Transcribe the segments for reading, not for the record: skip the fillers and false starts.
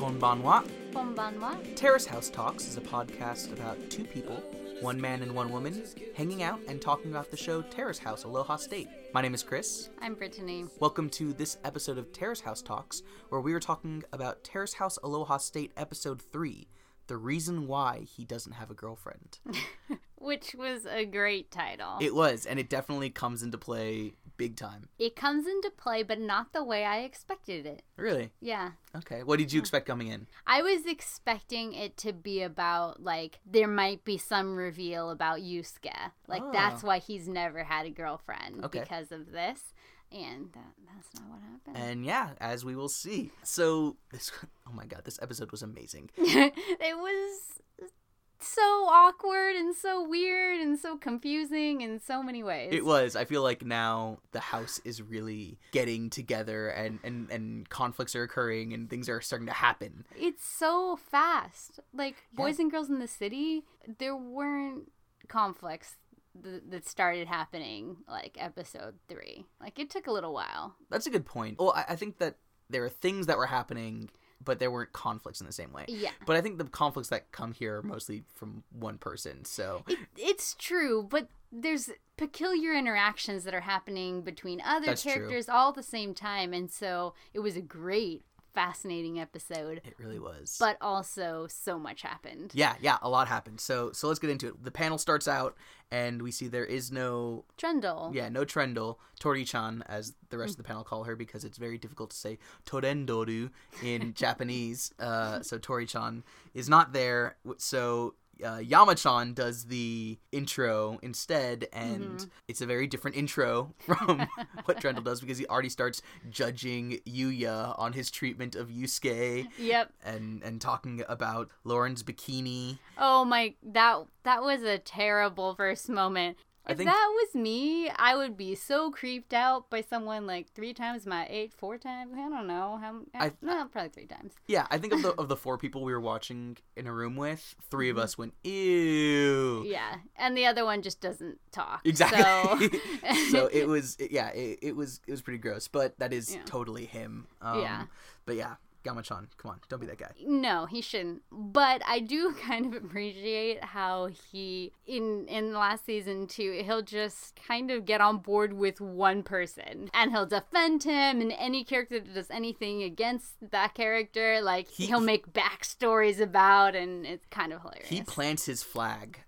Konbanwa. Konbanwa. Terrace House Talks is a podcast about two people, one man and one woman, hanging out and talking about the show Terrace House Aloha State. My name is Chris. I'm Brittany. Welcome to this episode of Terrace House Talks, where we are talking about Terrace House Aloha State Episode 3, The Reason Why He Doesn't Have a Girlfriend. Which was a great title. It was, and it definitely comes into play big time. It comes into play, but not the way I expected it. Really? Yeah. Okay. What did you expect coming in? I was expecting it to be about, like, there might be some reveal about Yusuke. Like, that's why he's never had a girlfriend because of this. And that's not what happened. And yeah, as we will see. So, oh my god, this episode was amazing. It was so awkward and so weird and so confusing in so many ways. It was. I feel like now the house is really getting together and conflicts are occurring and things are starting to happen. It's so fast. Like, Boys and Girls in the City, there weren't conflicts that started happening, like, episode 3. Like, it took a little while. That's a good point. Well, I think that there are things that were happening, but there weren't conflicts in the same way. Yeah. But I think the conflicts that come here are mostly from one person, so... It's true, but there's peculiar interactions that are happening between other characters all at the same time, and so it was a great, fascinating episode. It really was. But also, so much happened. Yeah, a lot happened. So let's get into it. The panel starts out, and we see there is no... Trendle. Yeah, no Trendle. Tori-chan, as the rest of the panel call her, because it's very difficult to say Torendoru in Japanese. So Tori-chan is not there. So Yama-chan does the intro instead, and it's a very different intro from what Trendle does, because he already starts judging Yuya on his treatment of Yusuke. Yep. And talking about Lauren's bikini. Oh my, that was a terrible first moment. If that was me, I would be so creeped out by someone like 4 times. I don't know. Probably 3 times. Yeah, I think of the 4 people we were watching in a room with, 3 of us went, ew. Yeah, and the other one just doesn't talk. Exactly. So, it was pretty gross, but that is totally him. But yeah. Yama-chan, come on, don't be that guy. No, he shouldn't. But I do kind of appreciate how he, in the last season too, he'll just kind of get on board with one person. And he'll defend him, and any character that does anything against that character, like, he'll make backstories about, and it's kind of hilarious. He plants his flag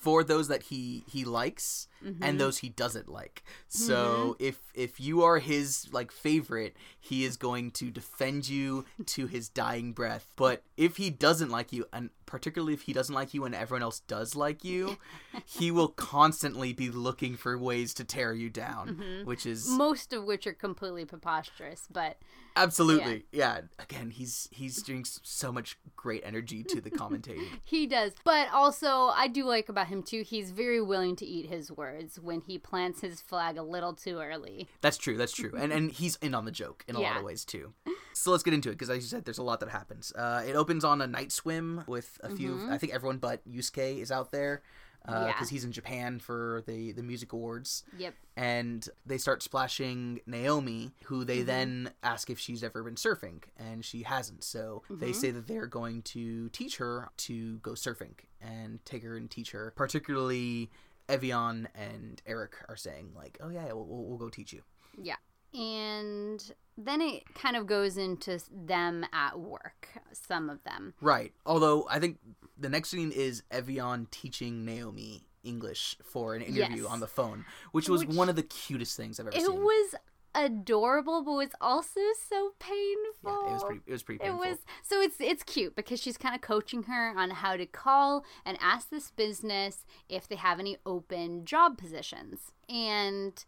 for those that he likes and those he doesn't like. So if you are his, like, favorite, he is going to defend you to his dying breath. But if he doesn't like you, and particularly if he doesn't like you and everyone else does like you, he will constantly be looking for ways to tear you down, which is... Most of which are completely preposterous, but... Absolutely. Yeah. Again, he's doing so much great energy to the commentating. He does. But also, I do like about him, too, he's very willing to eat his words when he plants his flag a little too early. That's true. And he's in on the joke in a lot of ways, too. So let's get into it, because as you said, there's a lot that happens. It opens on a night swim with a few... I think everyone but Yusuke is out there. Because he's in Japan for the music awards. Yep. And they start splashing Naomi, who they then ask if she's ever been surfing, and she hasn't. So they say that they're going to teach her to go surfing and take her and teach her. Particularly Evian and Eric are saying, like, oh yeah, we'll go teach you. Yeah. And then it kind of goes into them at work, some of them. Right. Although I think the next scene is Evian teaching Naomi English for an interview on the phone, which was one of the cutest things I've ever seen. It was adorable, but was also so painful. Yeah, it was pretty painful. So it's cute, because she's kind of coaching her on how to call and ask this business if they have any open job positions. And...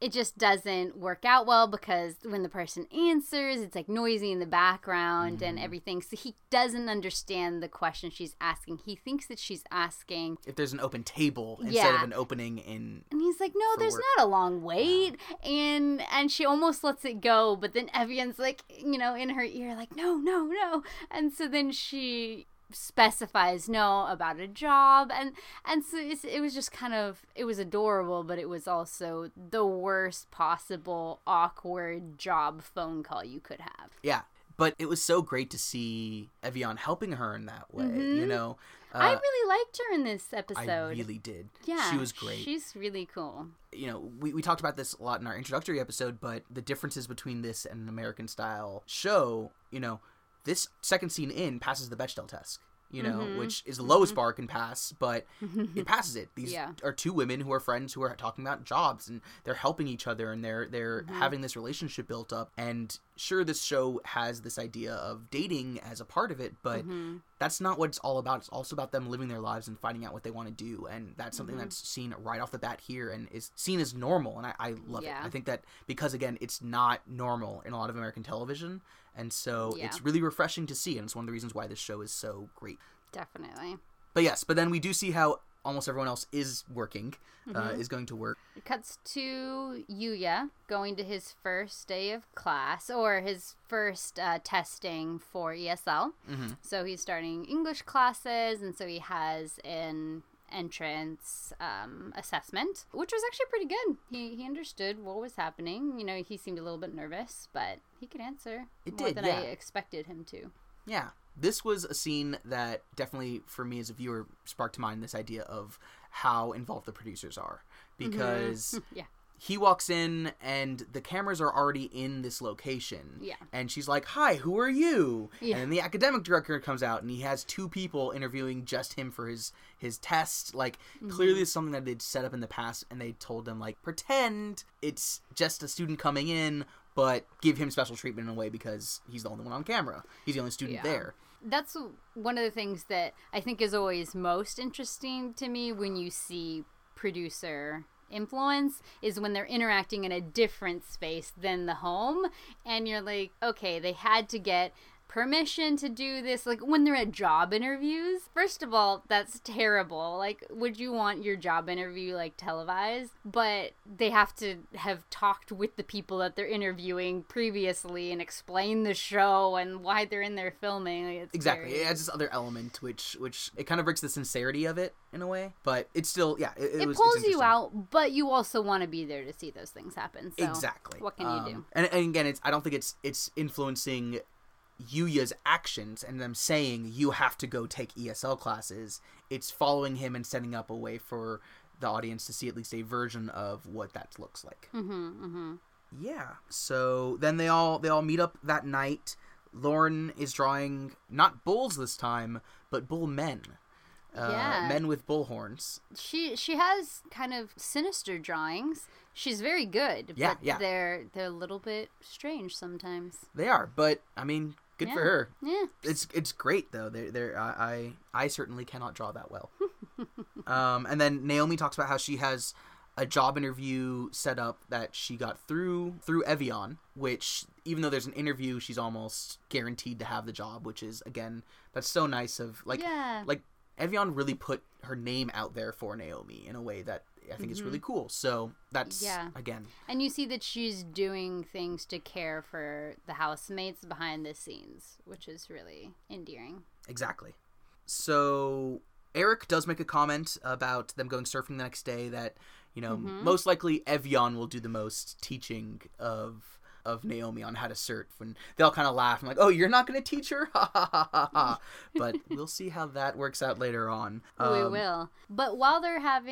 it just doesn't work out well, because when the person answers, it's like noisy in the background and everything. So he doesn't understand the question she's asking. He thinks that she's asking if there's an open table instead of an opening in. And he's like, no, there's not a long wait. And she almost lets it go. But then Evian's like, you know, in her ear, like, no. And so then she specifies about a job, and so it was just kind of, it was adorable, but it was also the worst possible awkward job phone call you could have. Yeah. But it was so great to see Evian helping her in that way, you know. I really liked her in this episode. I really did. Yeah. She was great. She's really cool. You know, we talked about this a lot in our introductory episode, but the differences between this and an American-style show, you know, this second scene in passes the Bechdel test, you know, which is the lowest bar can pass, but it passes it. These are two women who are friends who are talking about jobs, and they're helping each other, and they're having this relationship built up. And sure, this show has this idea of dating as a part of it, but that's not what it's all about. It's also about them living their lives and finding out what they want to do, and that's something that's seen right off the bat here and is seen as normal, and I love it. I think that because, again, it's not normal in a lot of American television, and so it's really refreshing to see, and it's one of the reasons why this show is so great. Definitely. But yes, but then we do see how almost everyone else is working, is going to work. It cuts to Yuya going to his first day of class, or his first testing for ESL. So he's starting English classes, and so he has an entrance assessment, which was actually pretty good. He understood what was happening. You know, he seemed a little bit nervous, but he could answer more than I expected him to. Yeah. This was a scene that definitely, for me as a viewer, sparked to mind this idea of how involved the producers are. Because he walks in, and the cameras are already in this location. Yeah. And she's like, hi, who are you? Yeah. And then the academic director comes out, and he has two people interviewing just him for his test. Like, clearly it's something that they'd set up in the past, and they told them, like, pretend it's just a student coming in, but give him special treatment in a way because he's the only one on camera. He's the only student there. That's one of the things that I think is always most interesting to me when you see producer influence, is when they're interacting in a different space than the home. And you're like, okay, they had to get permission to do this. Like, when they're at job interviews, first of all, that's terrible. Like, would you want your job interview, like, televised? But they have to have talked with the people that they're interviewing previously and explain the show and why they're in there filming. Like, it's exactly scary. It adds this other element which it kind of breaks the sincerity of it in a way, but it's still it pulls you out, but you also want to be there to see those things happen. So exactly, what can you do? And again, I don't think it's influencing Yuya's actions and them saying you have to go take ESL classes. It's following him and setting up a way for the audience to see at least a version of what that looks like. Yeah. So then they all meet up that night. Lauren is drawing not bulls this time, but bull men. Men with bull horns. She has kind of sinister drawings. She's very good. But they're a little bit strange sometimes. They are, but I mean, good for her. Yeah. It's great though. I certainly cannot draw that well. And then Naomi talks about how she has a job interview set up that she got through Evian, which, even though there's an interview, she's almost guaranteed to have the job, which is, again, that's so nice of like Evian really put her name out there for Naomi in a way that I think is really cool. So that's, again. And you see that she's doing things to care for the housemates behind the scenes, which is really endearing. Exactly. So Eric does make a comment about them going surfing the next day that, you know, most likely Evian will do the most teaching of Naomi on how to surf, and they all kind of laugh. I'm like, oh, you're not going to teach her? Ha, ha, ha, ha, ha. But we'll see how that works out later on. We will. But while they're at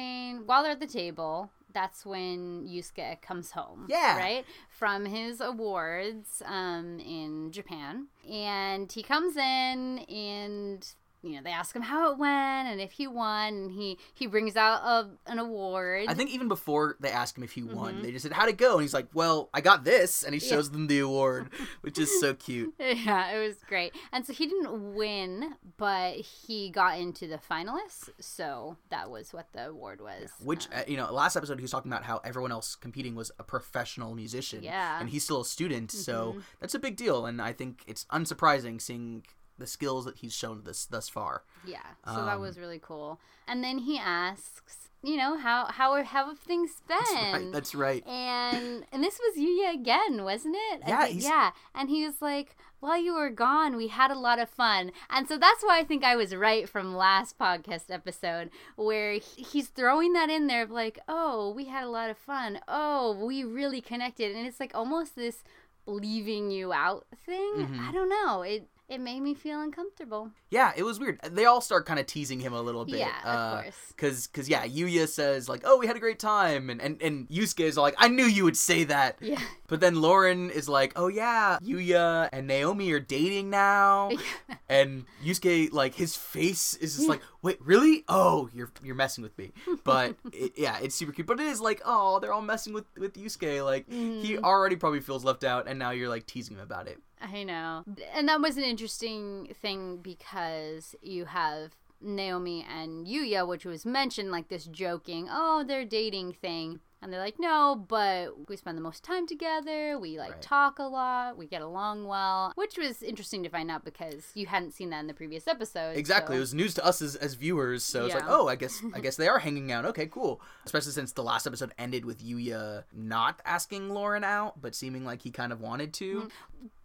the table, that's when Yusuke comes home. Yeah. Right? From his awards in Japan. And he comes in and, you know, they ask him how it went and if he won, and he brings out an award. I think even before they ask him if he won, they just said, how'd it go? And he's like, well, I got this. And he shows them the award, which is so cute. Yeah, it was great. And so he didn't win, but he got into the finalists. So that was what the award was. Yeah. Which, you know, last episode he was talking about how everyone else competing was a professional musician. Yeah. And he's still a student. So that's a big deal. And I think it's unsurprising seeing the skills that he's shown thus far. Yeah, so that was really cool. And then he asks, you know, how have things been? That's right. And this was Yuya again, wasn't it? Yeah. And he was like, while you were gone, we had a lot of fun. And so that's why I think I was right from last podcast episode, where he's throwing that in there of like, oh, we had a lot of fun. Oh, we really connected. And it's like almost this leaving you out thing. Mm-hmm. I don't know. It made me feel uncomfortable. Yeah, it was weird. They all start kind of teasing him a little bit. Yeah, of course. Because, yeah, Yuya says, like, oh, we had a great time. And Yusuke is all like, I knew you would say that. Yeah. But then Lauren is like, oh, yeah, Yuya and Naomi are dating now. Yeah. And Yusuke, like, his face is just like, wait, really? Oh, you're messing with me. But, it's super cute. But it is like, oh, they're all messing with Yusuke. Like, he already probably feels left out, and now you're, like, teasing him about it. I know. And that was an interesting thing because you have Naomi and Yuya, which was mentioned, like this joking, oh, they're dating thing. And they're like, no, but we spend the most time together. We, like, talk a lot. We get along well, which was interesting to find out because you hadn't seen that in the previous episode. Exactly. So. It was news to us as viewers. So it's like, oh, I guess they are hanging out. Okay, cool. Especially since the last episode ended with Yuya not asking Lauren out, but seeming like he kind of wanted to.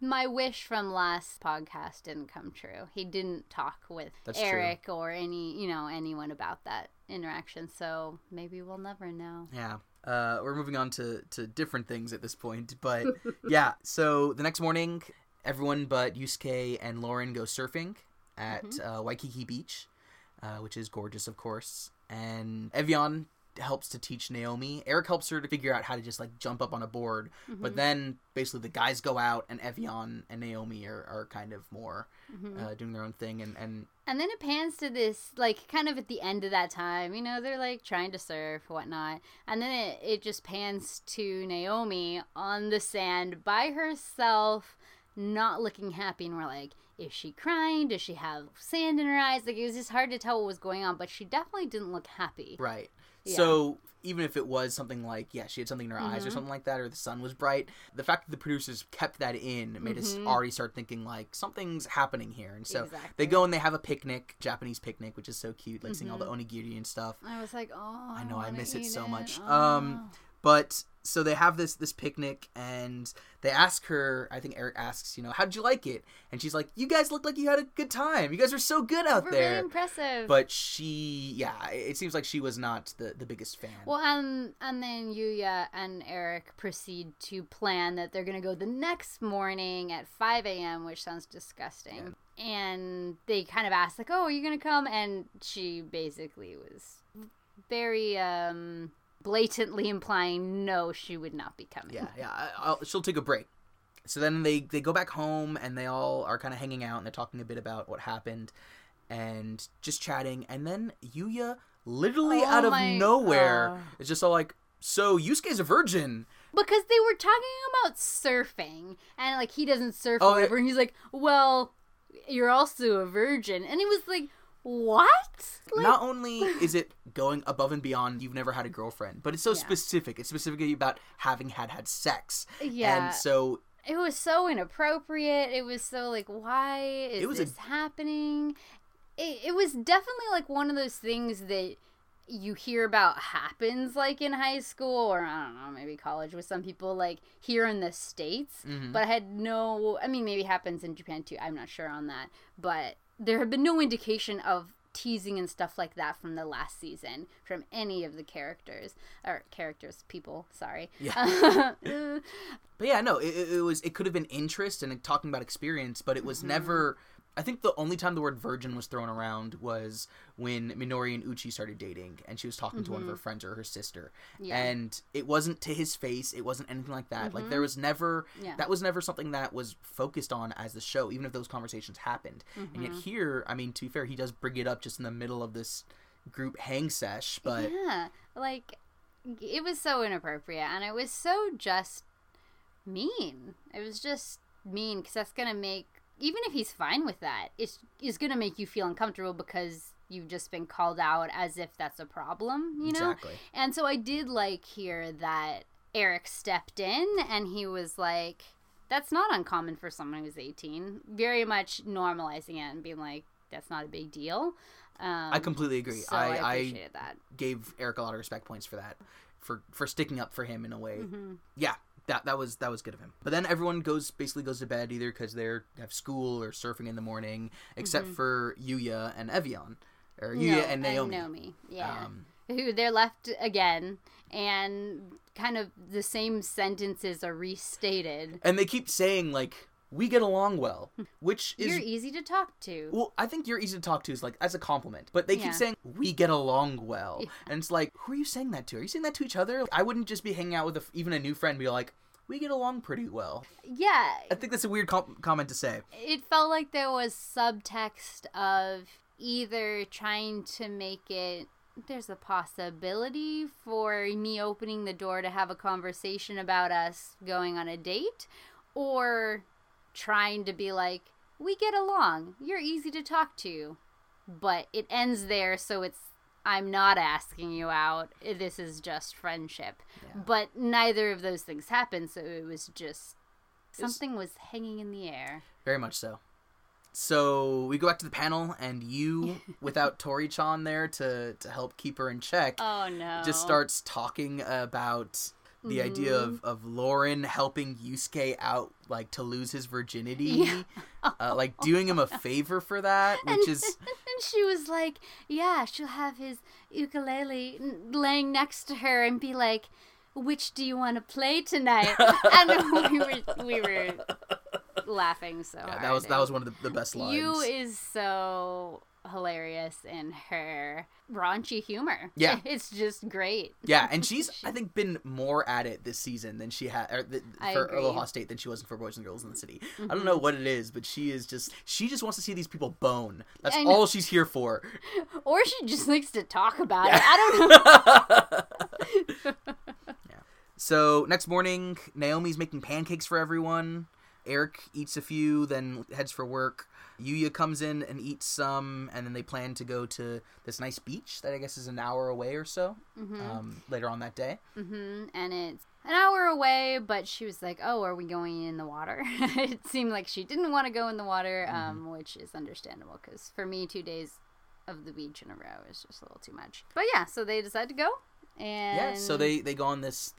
My wish from last podcast didn't come true. He didn't talk with Eric or anyone about that interaction. So maybe we'll never know. Yeah. We're moving on to different things at this point, but yeah. So the next morning, everyone but Yusuke and Lauren go surfing at Waikiki Beach, which is gorgeous, of course. And Evian helps to teach Naomi. Eric helps her to figure out how to just, like, jump up on a board. Mm-hmm. But then basically the guys go out and Evian and Naomi are kind of more doing their own thing. And then it pans to this, like, kind of at the end of that time, you know, they're, like, trying to surf, whatnot. And then it just pans to Naomi on the sand by herself, not looking happy. And we're like, is she crying? Does she have sand in her eyes? Like, it was just hard to tell what was going on, but she definitely didn't look happy. Right. Yeah. So even if it was something like, she had something in her eyes or something like that, or the sun was bright, the fact that the producers kept that in made us already start thinking, like, something's happening here. And so they go and they have a picnic, Japanese picnic, which is so cute, like seeing all the onigiri and stuff. I was like, oh, I know, I miss it so much. Oh. But so they have this picnic and they ask her, I think Eric asks, you know, how did you like it? And she's like, you guys looked like you had a good time. You guys are so good out there. Really impressive. But she, it seems like she was not the biggest fan. Well, and then Yuya and Eric proceed to plan that they're going to go the next morning at 5 a.m., which sounds disgusting. Yeah. And they kind of ask, like, oh, are you going to come? And she basically was very, blatantly implying no, she would not be coming. She'll take a break. So then they go back home and they all are kind of hanging out and they're talking a bit about what happened and just chatting. And then Yuya literally out of nowhere is just all like, so Yusuke's a virgin. Because they were talking about surfing and, like, he doesn't surf or whatever. And he's like, well, you're also a virgin. And it was like, what? Like... Not only is it going above and beyond, you've never had a girlfriend, but it's so specific. It's specifically about having had sex. Yeah. And so... It was so inappropriate. It was so, like, why is this happening? It was definitely, like, one of those things that you hear about happens, like, in high school or, I don't know, maybe college with some people, like, here in the States. Mm-hmm. But maybe happens in Japan, too. I'm not sure on that. But... there had been no indication of teasing and stuff like that from the last season from any of the people. Sorry. Yeah. But yeah, no, it could have been interest and talking about experience, but it was never. I think the only time the word virgin was thrown around was when Minori and Uchi started dating, and she was talking to one of her friends or her sister. Yeah. And it wasn't to his face. It wasn't anything like that. Like, there was never... Yeah. That was never something that was focused on as the show, even if those conversations happened. Mm-hmm. And yet here, I mean, to be fair, he does bring it up just in the middle of this group hang sesh, but... Yeah, like, it was so inappropriate, and it was so just mean. It was just mean, because that's going to make... Even if he's fine with that, it's going to make you feel uncomfortable because you've just been called out as if that's a problem, you know? Exactly. And so I did like here that Eric stepped in and he was like, that's not uncommon for someone who's 18. Very much normalizing it and being like, that's not a big deal. I completely agree. So I appreciated that. Gave Eric a lot of respect points for that, for sticking up for him in a way. Mm-hmm. Yeah. That was good of him. But then everyone goes to bed either because they have school or surfing in the morning, except for Yuya and Evian, or Yuya and Naomi. Yeah, who they're left again, and kind of the same sentences are restated. And they keep saying, like, we get along well, which is... You're easy to talk to. Well, I think you're easy to talk to is, like, as a compliment. But they keep saying, we get along well. Yeah. And it's like, who are you saying that to? Are you saying that to each other? I wouldn't just be hanging out with even a new friend and be like, we get along pretty well. Yeah. I think that's a weird comment to say. It felt like there was subtext of either trying to make it... There's a possibility for me opening the door to have a conversation about us going on a date, or... trying to be like, we get along, you're easy to talk to, but it ends there, so it's, I'm not asking you out, this is just friendship. Yeah. But neither of those things happened, so it was just, something was hanging in the air. Very much so. So we go back to the panel, and you, without Tori-chan there to help keep her in check, oh no, just starts talking about... the idea of Lauren helping Yusuke out, like, to lose his virginity. Yeah. Like, doing him a favor for that, which is... And she was like, yeah, she'll have his ukulele laying next to her and be like, which do you want to play tonight? And we were laughing so hard. That was one of the best lines. You is so... hilarious in her raunchy humor. Yeah. It's just great. Yeah, and she's, I think, been more at it this season than she had for Aloha State than she was for Boys and Girls in the City. Mm-hmm. I don't know what it is, but she just wants to see these people bone. That's all she's here for. Or she just likes to talk about it. I don't know. Yeah. So next morning, Naomi's making pancakes for everyone. Eric eats a few, then heads for work. Yuya comes in and eats some, and then they plan to go to this nice beach that I guess is an hour away or so, later on that day. Mm-hmm. And it's an hour away, but she was like, oh, are we going in the water? It seemed like she didn't want to go in the water, which is understandable, because for me, 2 days of the beach in a row is just a little too much. But yeah, so they decide to go. And yeah, so they go on this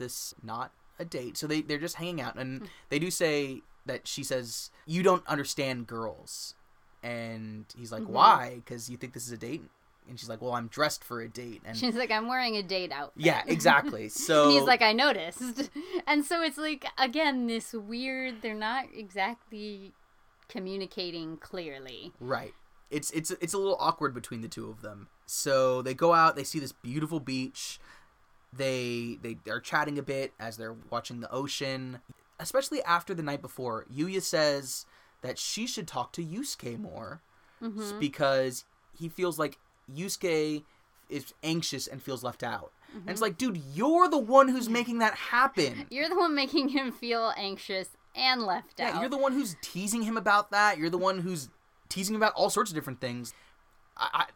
not a date. So they're just hanging out, and they do say that she says, you don't understand girls. And he's like, why? Because you think this is a date? And she's like, well, I'm dressed for a date. And she's like, I'm wearing a date outfit. Yeah, exactly. So and he's like, I noticed. And so it's like, again, this weird, they're not exactly communicating clearly. Right. It's a little awkward between the two of them. So they go out, they see this beautiful beach. They are chatting a bit as they're watching the ocean. Especially after the night before, Yuya says... that she should talk to Yusuke more because he feels like Yusuke is anxious and feels left out. Mm-hmm. And it's like, dude, you're the one who's making that happen. You're the one making him feel anxious and left out. Yeah, you're the one who's teasing him about that. You're the one who's teasing about all sorts of different things.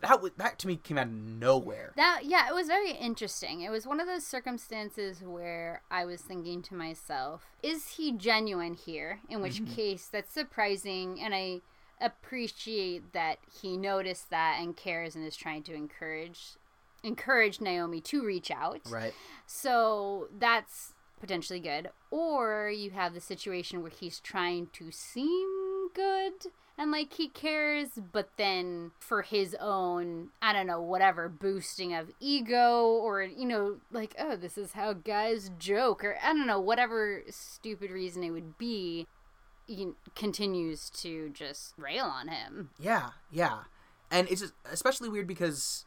That to me came out of nowhere. It was very interesting. It was one of those circumstances where I was thinking to myself, is he genuine here? In which case, that's surprising, and I appreciate that he noticed that and cares and is trying to encourage Naomi to reach out. Right. So that's potentially good. Or you have the situation where he's trying to seem good and, like, he cares, but then for his own, I don't know, whatever, boosting of ego or, you know, like, oh, this is how guys joke, or I don't know, whatever stupid reason it would be, he continues to just rail on him. Yeah, yeah. And it's especially weird because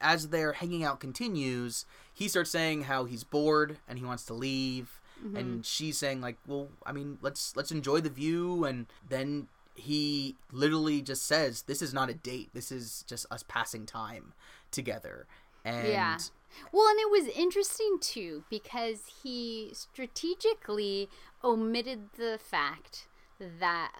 as their hanging out continues, he starts saying how he's bored and he wants to leave, and she's saying, like, well, I mean, let's enjoy the view, and then... he literally just says, this is not a date. This is just us passing time together. And yeah. Well, and it was interesting, too, because he strategically omitted the fact that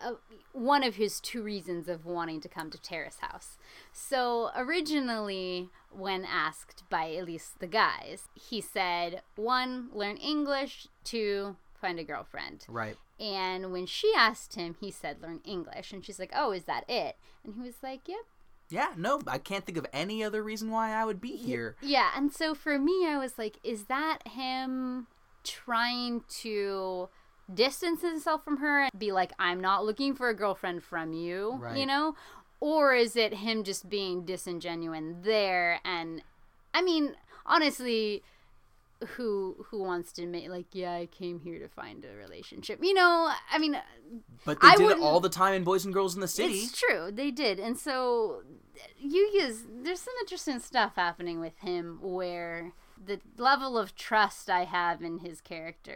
one of his two reasons of wanting to come to Terrace House. So originally, when asked by at least the guys, he said, 1, learn English, 2, find a girlfriend. Right. And when she asked him, he said, learn English. And she's like, oh, is that it? And he was like, yep. Yeah, no, I can't think of any other reason why I would be here. Yeah, and so for me, I was like, is that him trying to distance himself from her and be like, I'm not looking for a girlfriend from you, right. You know? Or is it him just being disingenuous there? And, I mean, honestly... who wants to make, like, yeah, I came here to find a relationship. You know, I mean, but they did it all the time in Boys and Girls in the City. It's true, they did. And so there's some interesting stuff happening with him where the level of trust I have in his character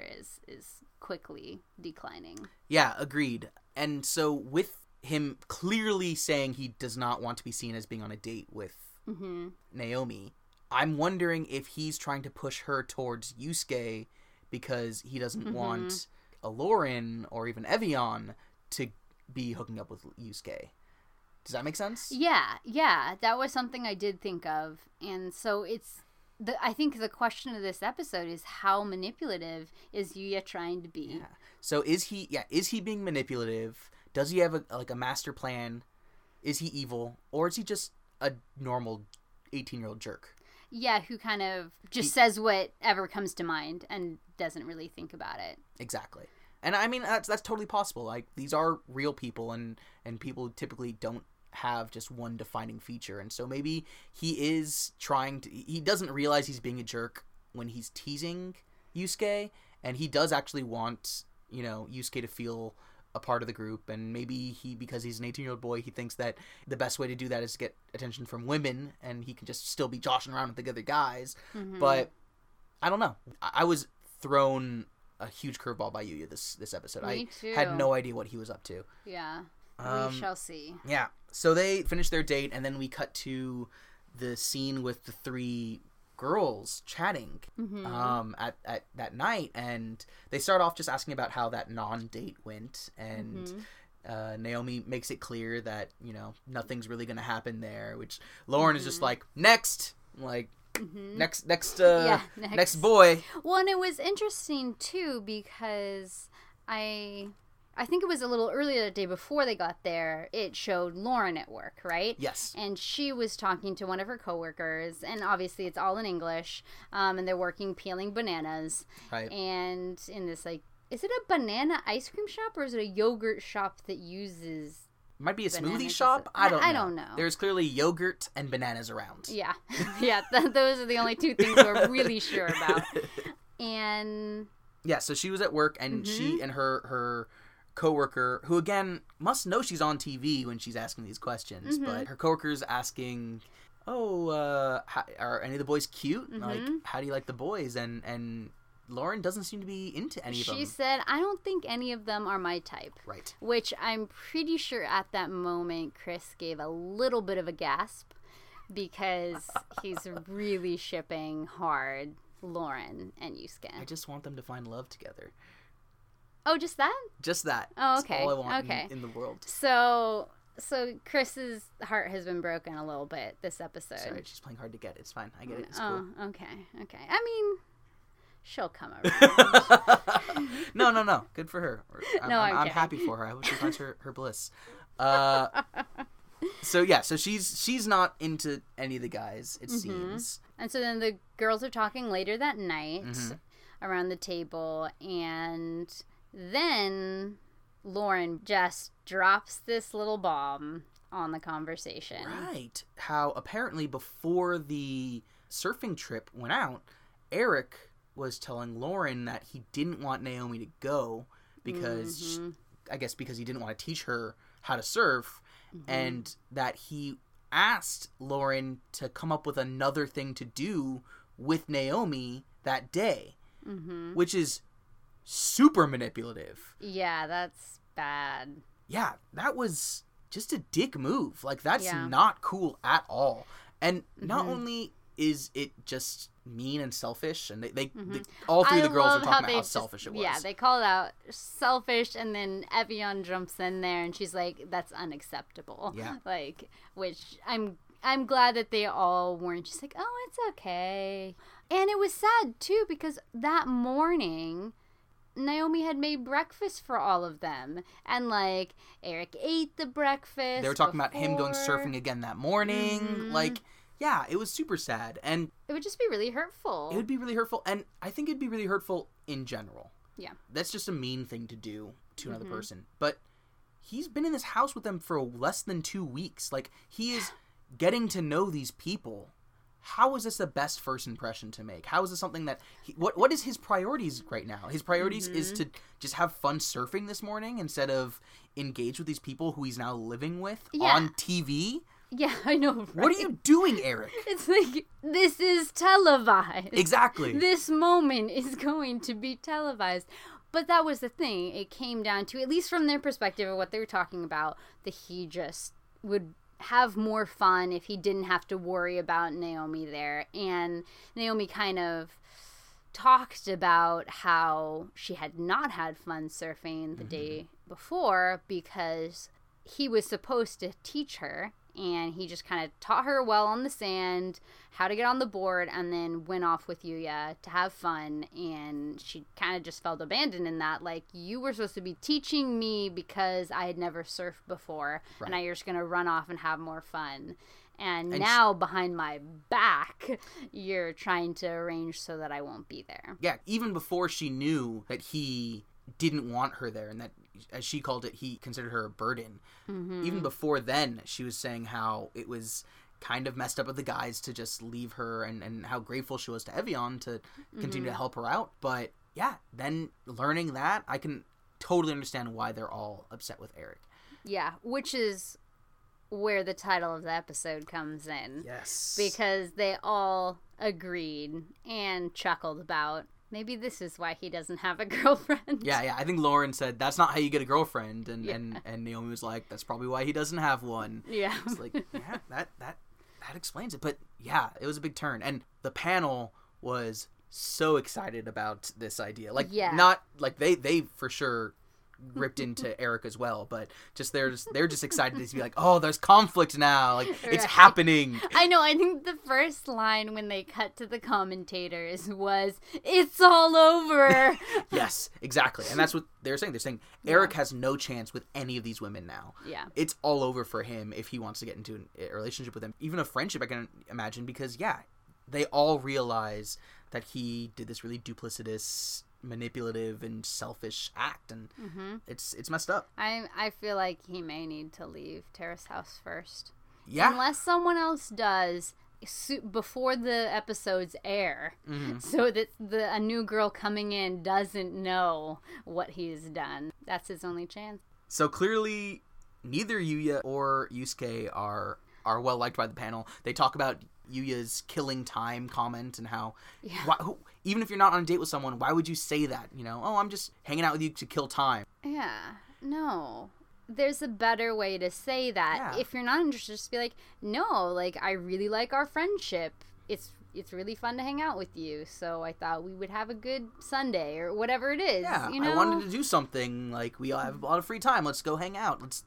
is quickly declining. Yeah, agreed. And so with him clearly saying he does not want to be seen as being on a date with Naomi, I'm wondering if he's trying to push her towards Yusuke because he doesn't want Alorin or even Evian to be hooking up with Yusuke. Does that make sense? Yeah. That was something I did think of. And so I think the question of this episode is, how manipulative is Yuya trying to be? Yeah. So is he being manipulative? Does he have a master plan? Is he evil? Or is he just a normal 18-year-old jerk? Yeah, who kind of just says whatever comes to mind and doesn't really think about it. Exactly. And I mean, that's totally possible. Like, these are real people, and people typically don't have just one defining feature. And so maybe he is he doesn't realize he's being a jerk when he's teasing Yusuke, and he does actually want, you know, Yusuke to feel a part of the group. And maybe because he's an 18-year-old boy, he thinks that the best way to do that is to get attention from women, and he can just still be joshing around with the other guys. But I don't know. I was thrown a huge curveball by Yuya this episode. Me too. I had no idea what he was up to. Yeah, we shall see. Yeah, so they finish their date, and then we cut to the scene with the three girls chatting at that night, and they start off just asking about how that non-date went, and Naomi makes it clear that, you know, nothing's really going to happen there, which Lauren is just like, next, like, next boy. Well, and it was interesting too, because I think it was a little earlier the day before they got there, it showed Lauren at work, right? Yes. And she was talking to one of her coworkers, and obviously it's all in English, and they're peeling bananas. Right. And in this, like, is it a banana ice cream shop, or is it a yogurt shop that uses... Might be a smoothie shop? I don't know. There's clearly yogurt and bananas around. Yeah. Yeah, those are the only two things we're really sure about. And... yeah, so she was at work, and she and her coworker, who again must know she's on TV when she's asking these questions, but her coworker's asking, are any of the boys cute? Like, how do you like the boys? And Lauren doesn't seem to be into any of them. She said, I don't think any of them are my type. Right. Which I'm pretty sure at that moment Chris gave a little bit of a gasp, because he's really shipping hard Lauren and Yusuke. I just want them to find love together. Oh, just that? Just that. Oh, okay. That's all I want in the world. So Chris's heart has been broken a little bit this episode. Sorry, she's playing hard to get. It's fine. I get it. It's cool. Okay. I mean, she'll come around. No. Good for her. I'm happy for her. I hope she finds her bliss. So yeah, so she's not into any of the guys, it seems. And so then the girls are talking later that night around the table, and then Lauren just drops this little bomb on the conversation. Right. How apparently before the surfing trip went out, Eric was telling Lauren that he didn't want Naomi to go because, I guess because he didn't want to teach her how to surf, and that he asked Lauren to come up with another thing to do with Naomi that day, which is super manipulative. Yeah, that's bad. Yeah, that was just a dick move. Like, that's not cool at all. And not only is it just mean and selfish, and all three of the girls were talking about how selfish it was. Yeah, they called out selfish, and then Evian jumps in there, and she's like, "That's unacceptable." Yeah, like, which I'm glad that they all weren't just like, "Oh, it's okay." And it was sad too, because that morning Naomi had made breakfast for all of them, and like Eric ate the breakfast. They were talking about him going surfing again that morning. Yeah, it was super sad, and it would just be really hurtful. It would be really hurtful, and I think it'd be really hurtful in general. Yeah. That's just a mean thing to do to another person, but he's been in this house with them for less than 2 weeks. Like, he is getting to know these people, how is this the best first impression to make? How is this something that what is his priorities right now? His priorities is to just have fun surfing this morning instead of engage with these people who he's now living with on TV. Yeah, I know. Right? What are you doing, Eric? It's like, this is televised. Exactly. This moment is going to be televised. But that was the thing. It came down to, at least from their perspective of what they were talking about, that he just would have more fun if he didn't have to worry about Naomi there. And Naomi kind of talked about how she had not had fun surfing the day before because he was supposed to teach her. And he just kind of taught her well on the sand, how to get on the board, and then went off with Yuya to have fun. And she kind of just felt abandoned in that. Like, you were supposed to be teaching me because I had never surfed before. Right. And now you're just going to run off and have more fun. And now, behind my back, you're trying to arrange so that I won't be there. Yeah, even before she knew that he didn't want her there and that, as she called it, he considered her a burden. Even before then, she was saying how it was kind of messed up of the guys to just leave her and how grateful she was to Evian to continue to help her out. But yeah, then learning that, I can totally understand why they're all upset with Eric. Yeah, which is where the title of the episode comes in. Yes. Because they all agreed and chuckled about, maybe this is why he doesn't have a girlfriend. Yeah. I think Lauren said, that's not how you get a girlfriend. And Naomi was like, that's probably why he doesn't have one. Yeah. It's like, yeah, that explains it. But yeah, it was a big turn. And the panel was so excited about this idea. Like, not, like, they for sure ripped into Eric as well, but just they're just excited to be like, oh, there's conflict now, like it's happening. I know. I think the first line when they cut to the commentators was, "It's all over." Yes, exactly, and that's what they're saying. They're saying Eric has no chance with any of these women now. Yeah, it's all over for him if he wants to get into a relationship with them, even a friendship. I can imagine because they all realize that he did this really duplicitous, manipulative and selfish act, and it's messed up. I feel like he may need to leave Terrace House first. Yeah, unless someone else does before the episodes air, so that a new girl coming in doesn't know what he's done. That's his only chance. So clearly, neither Yuya or Yusuke are well liked by the panel. They talk about Yuya's killing time comment and how even if you're not on a date with someone, why would you say that? You know, oh, I'm just hanging out with you to kill time. Yeah, no. There's a better way to say that. Yeah. If you're not interested, just be like, no, like, I really like our friendship. It's really fun to hang out with you, so I thought we would have a good Sunday or whatever it is. Yeah, you know? I wanted to do something. Like, we all have a lot of free time. Let's go hang out. Let's.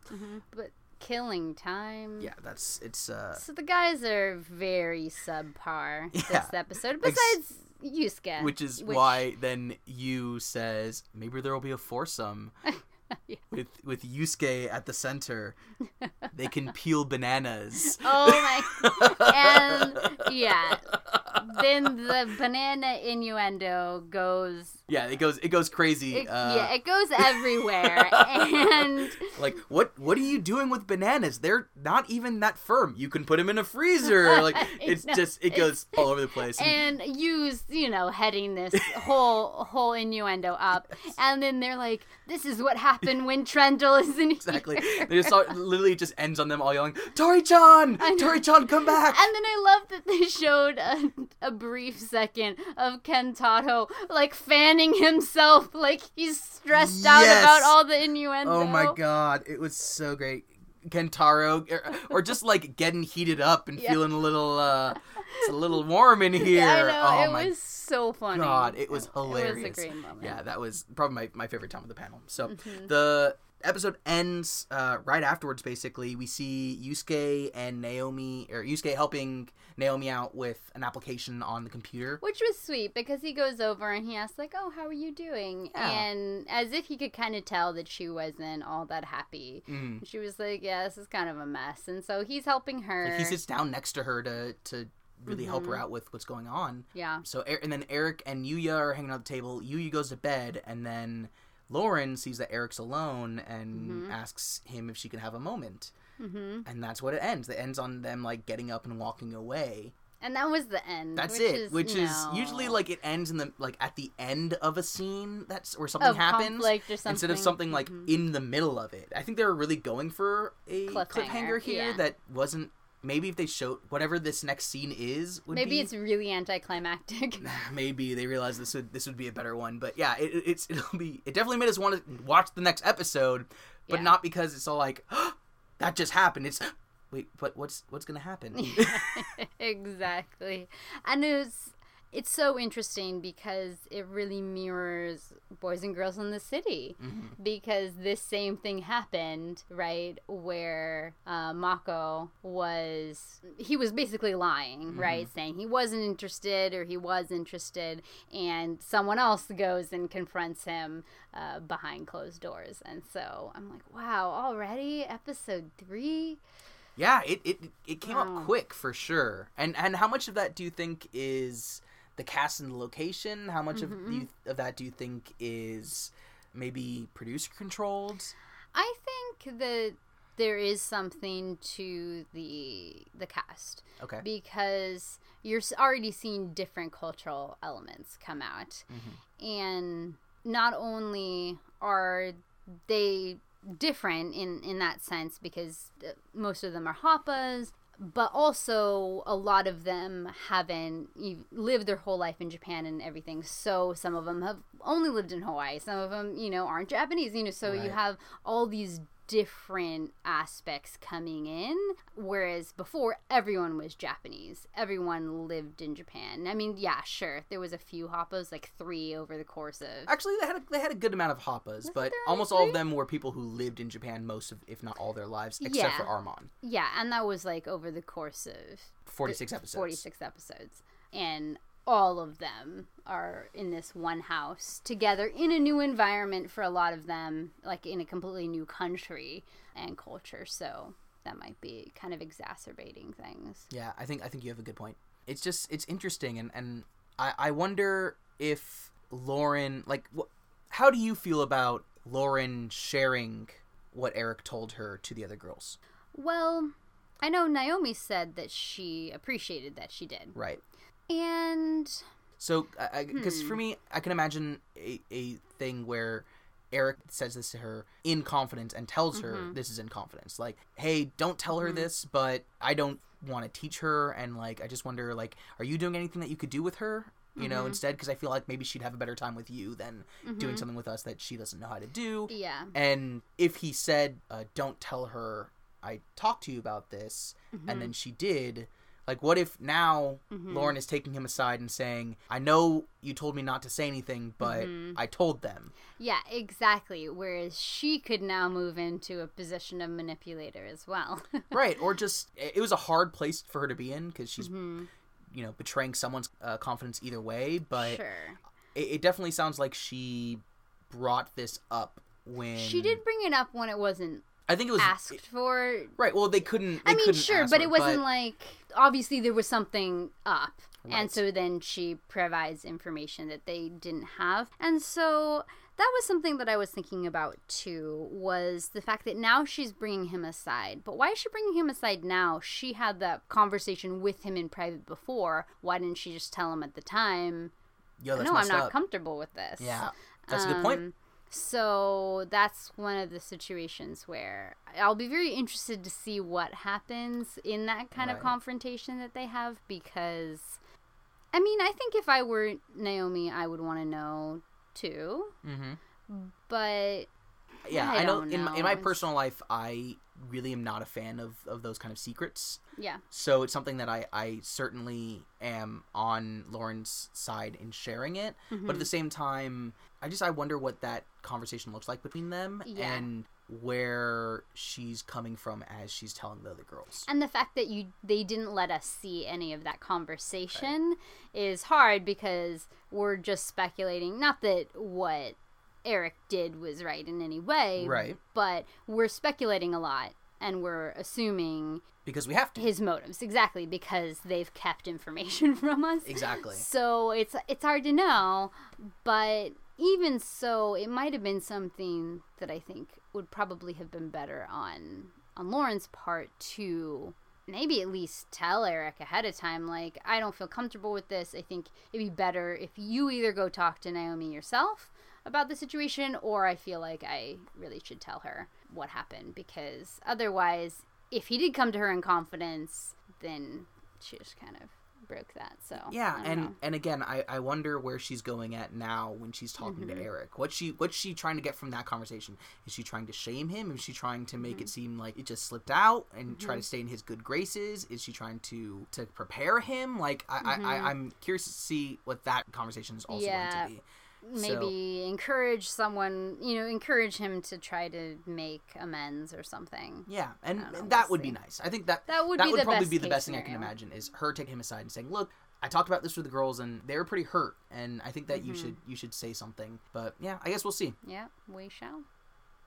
But killing time. Yeah, that's So the guys are very subpar this episode. Besides Yusuke, which is why then Yu says maybe there will be a foursome with Yusuke at the center. They can peel bananas. Oh my! And then the banana innuendo goes. Yeah, it goes crazy. It goes everywhere. And like, what are you doing with bananas? They're not even that firm. You can put them in a freezer. Like, it goes all over the place. And Yu's, heading this whole innuendo up. And then they're like, this is what happened when Trendle is in here. They literally ends on them all yelling, Tori-chan! Tori-chan, come back! And then I love that they showed a brief second of Kentaro, like, fanning himself like he's stressed out about all the innuendo. Oh my god, it was so great. Kentaro, or just like getting heated up and feeling it's a little warm in here. I know, it was so funny. God, it was hilarious. It was a great moment. Yeah, that was probably my favorite time of the panel. So the episode ends right afterwards. Basically, we see Yusuke and Naomi, or Yusuke helping Naomi out with an application on the computer, which was sweet because he goes over and he asks like, "Oh, how are you doing?" Yeah. And as if he could kind of tell that she wasn't all that happy, she was like, "Yeah, this is kind of a mess." And so he's helping her. Like, he sits down next to her to really help her out with what's going on. Yeah. So and then Eric and Yuya are hanging out at the table. Yuya goes to bed, and then Lauren sees that Eric's alone and asks him if she can have a moment. And that's what it ends. It ends on them, like, getting up and walking away. And that was the end. That's which it. Is, which no. is usually like it ends in the like at the end of a scene that's or something of happens or something. Instead of something like mm-hmm. in the middle of it. I think they were really going for a cliffhanger here yeah. that wasn't. Maybe if they showed whatever this next scene is, would maybe be, it's really anticlimactic. Maybe they realized this would be a better one, but yeah, it definitely made us want to watch the next episode, but yeah. not because it's all like oh, that just happened. It's wait, but what's gonna happen? Yeah, exactly, and it's so interesting because it really mirrors Boys and Girls in the City mm-hmm. because this same thing happened, right, where Mako was basically lying, mm-hmm. right, saying he wasn't interested or he was interested, and someone else goes and confronts him behind closed doors. And so I'm like, wow, already? Episode 3? Yeah, it came wow. up quick for sure. And how much of that do you think is the cast and the location? How much mm-hmm. of that do you think is maybe producer controlled? I think that there is something to the cast. Okay. Because you're already seeing different cultural elements come out. Mm-hmm. And not only are they different in that sense because most of them are Happas, but also a lot of them haven't lived their whole life in Japan and everything. So some of them have only lived in Hawaii. Some of them, aren't Japanese, so right. you have all these different aspects coming in, whereas before everyone was Japanese. Everyone lived in Japan. I mean, yeah, sure. There was a few Happas, like 3 over the course of... Actually, they had a good amount of Happas, but almost all of them were people who lived in Japan most of, if not all their lives, except yeah. for Armand. Yeah, and that was like over the course of... 46 episodes. And... all of them are in this one house together in a new environment for a lot of them, like in a completely new country and culture. So that might be kind of exacerbating things. Yeah, I think you have a good point. It's just, it's interesting. And I wonder if Lauren, like, how do you feel about Lauren sharing what Eric told her to the other girls? Well, I know Naomi said that she appreciated that she did. Right. And so, because for me, I can imagine a thing where Eric says this to her in confidence and tells mm-hmm. her this is in confidence. Like, hey, don't tell her mm-hmm. this, but I don't want to teach her. And like, I just wonder, like, are you doing anything that you could do with her? You mm-hmm. know, instead, because I feel like maybe she'd have a better time with you than mm-hmm. doing something with us that she doesn't know how to do. Yeah. And if he said, don't tell her I talked to you about this, mm-hmm. and then she did... Like, what if now mm-hmm. Lauren is taking him aside and saying, I know you told me not to say anything, but mm-hmm. I told them. Yeah, exactly. Whereas she could now move into a position of manipulator as well. Right. Or just, it was a hard place for her to be in because she's, mm-hmm. Betraying someone's confidence either way. But sure. it definitely sounds like she brought this up when... She did bring it up when it wasn't... I think it was asked for. Right. Well, they couldn't. Sure, but it wasn't like obviously there was something up, right. And so then she provides information that they didn't have, and so that was something that I was thinking about too. Was the fact that now she's bringing him aside, but why is she bringing him aside now? She had that conversation with him in private before. Why didn't she just tell him at the time? Yo, that's messed up. I'm not comfortable with this. Yeah, that's a good point. So that's one of the situations where I'll be very interested to see what happens in that kind right. of confrontation that they have, because, I think if I were Naomi, I would want to know too. Mm-hmm. But yeah, I don't know. In my personal life, I really am not a fan of those kind of secrets. Yeah. So it's something that I certainly am on Lauren's side in sharing it. Mm-hmm. But at the same time, I wonder what that conversation looks like between them yeah. and where she's coming from as she's telling the other girls. And the fact that they didn't let us see any of that conversation right. is hard because we're just speculating. Not that what Eric did was right in any way, right. but we're speculating a lot and we're assuming... Because we have to. His motives, exactly, because they've kept information from us. Exactly. So it's hard to know, but... Even so, it might have been something that I think would probably have been better on Lauren's part to maybe at least tell Eric ahead of time, like, I don't feel comfortable with this. I think it'd be better if you either go talk to Naomi yourself about the situation, or I feel like I really should tell her what happened, because otherwise, if he did come to her in confidence, then she just kind of broke that. So yeah, and again, I wonder where she's going at now when she's talking mm-hmm. to Eric. What's she trying to get from that conversation? Is she trying to shame him? Is she trying to make mm-hmm. it seem like it just slipped out and mm-hmm. try to stay in his good graces? Is she trying to prepare him? Like mm-hmm. I'm curious to see what that conversation is also yeah. going to be. Maybe encourage someone, encourage him to try to make amends or something. Yeah, and that would be nice. I think that would probably be the best thing I can imagine, is her taking him aside and saying, look, I talked about this with the girls and they were pretty hurt, and I think that mm-hmm. you should say something. But yeah, I guess we'll see. Yeah, we shall.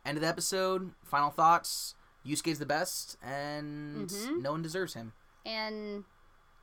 End of the episode, final thoughts. Yusuke's the best, and mm-hmm. no one deserves him. And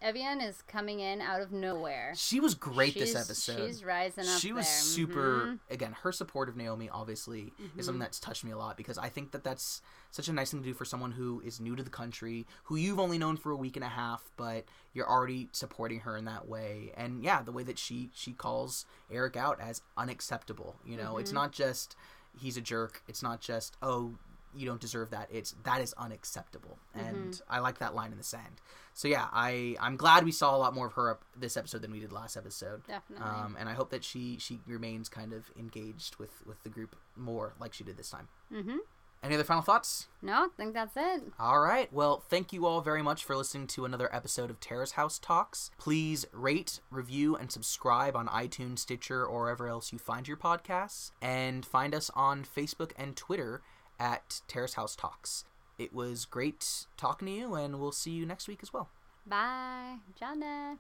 Evian is coming in out of nowhere. She was great this episode. She's rising up. She was there. Super. Mm-hmm. Again, her support of Naomi obviously mm-hmm. is something that's touched me a lot, because I think that's such a nice thing to do for someone who is new to the country, who you've only known for a week and a half, but you're already supporting her in that way. And yeah, the way that she calls Eric out as unacceptable. Mm-hmm. It's not just he's a jerk. It's not just, oh, you don't deserve that. That is unacceptable. And mm-hmm. I like that line in the sand. So yeah, I'm glad we saw a lot more of her this episode than we did last episode. Definitely. And I hope that she remains kind of engaged with the group more like she did this time. Mm-hmm. Any other final thoughts? No, I think that's it. All right. Well, thank you all very much for listening to another episode of Terrace House Talks. Please rate, review, and subscribe on iTunes, Stitcher, or wherever else you find your podcasts. And find us on Facebook and Twitter at Terrace House Talks. It was great talking to you, and we'll see you next week as well. Bye, Jana.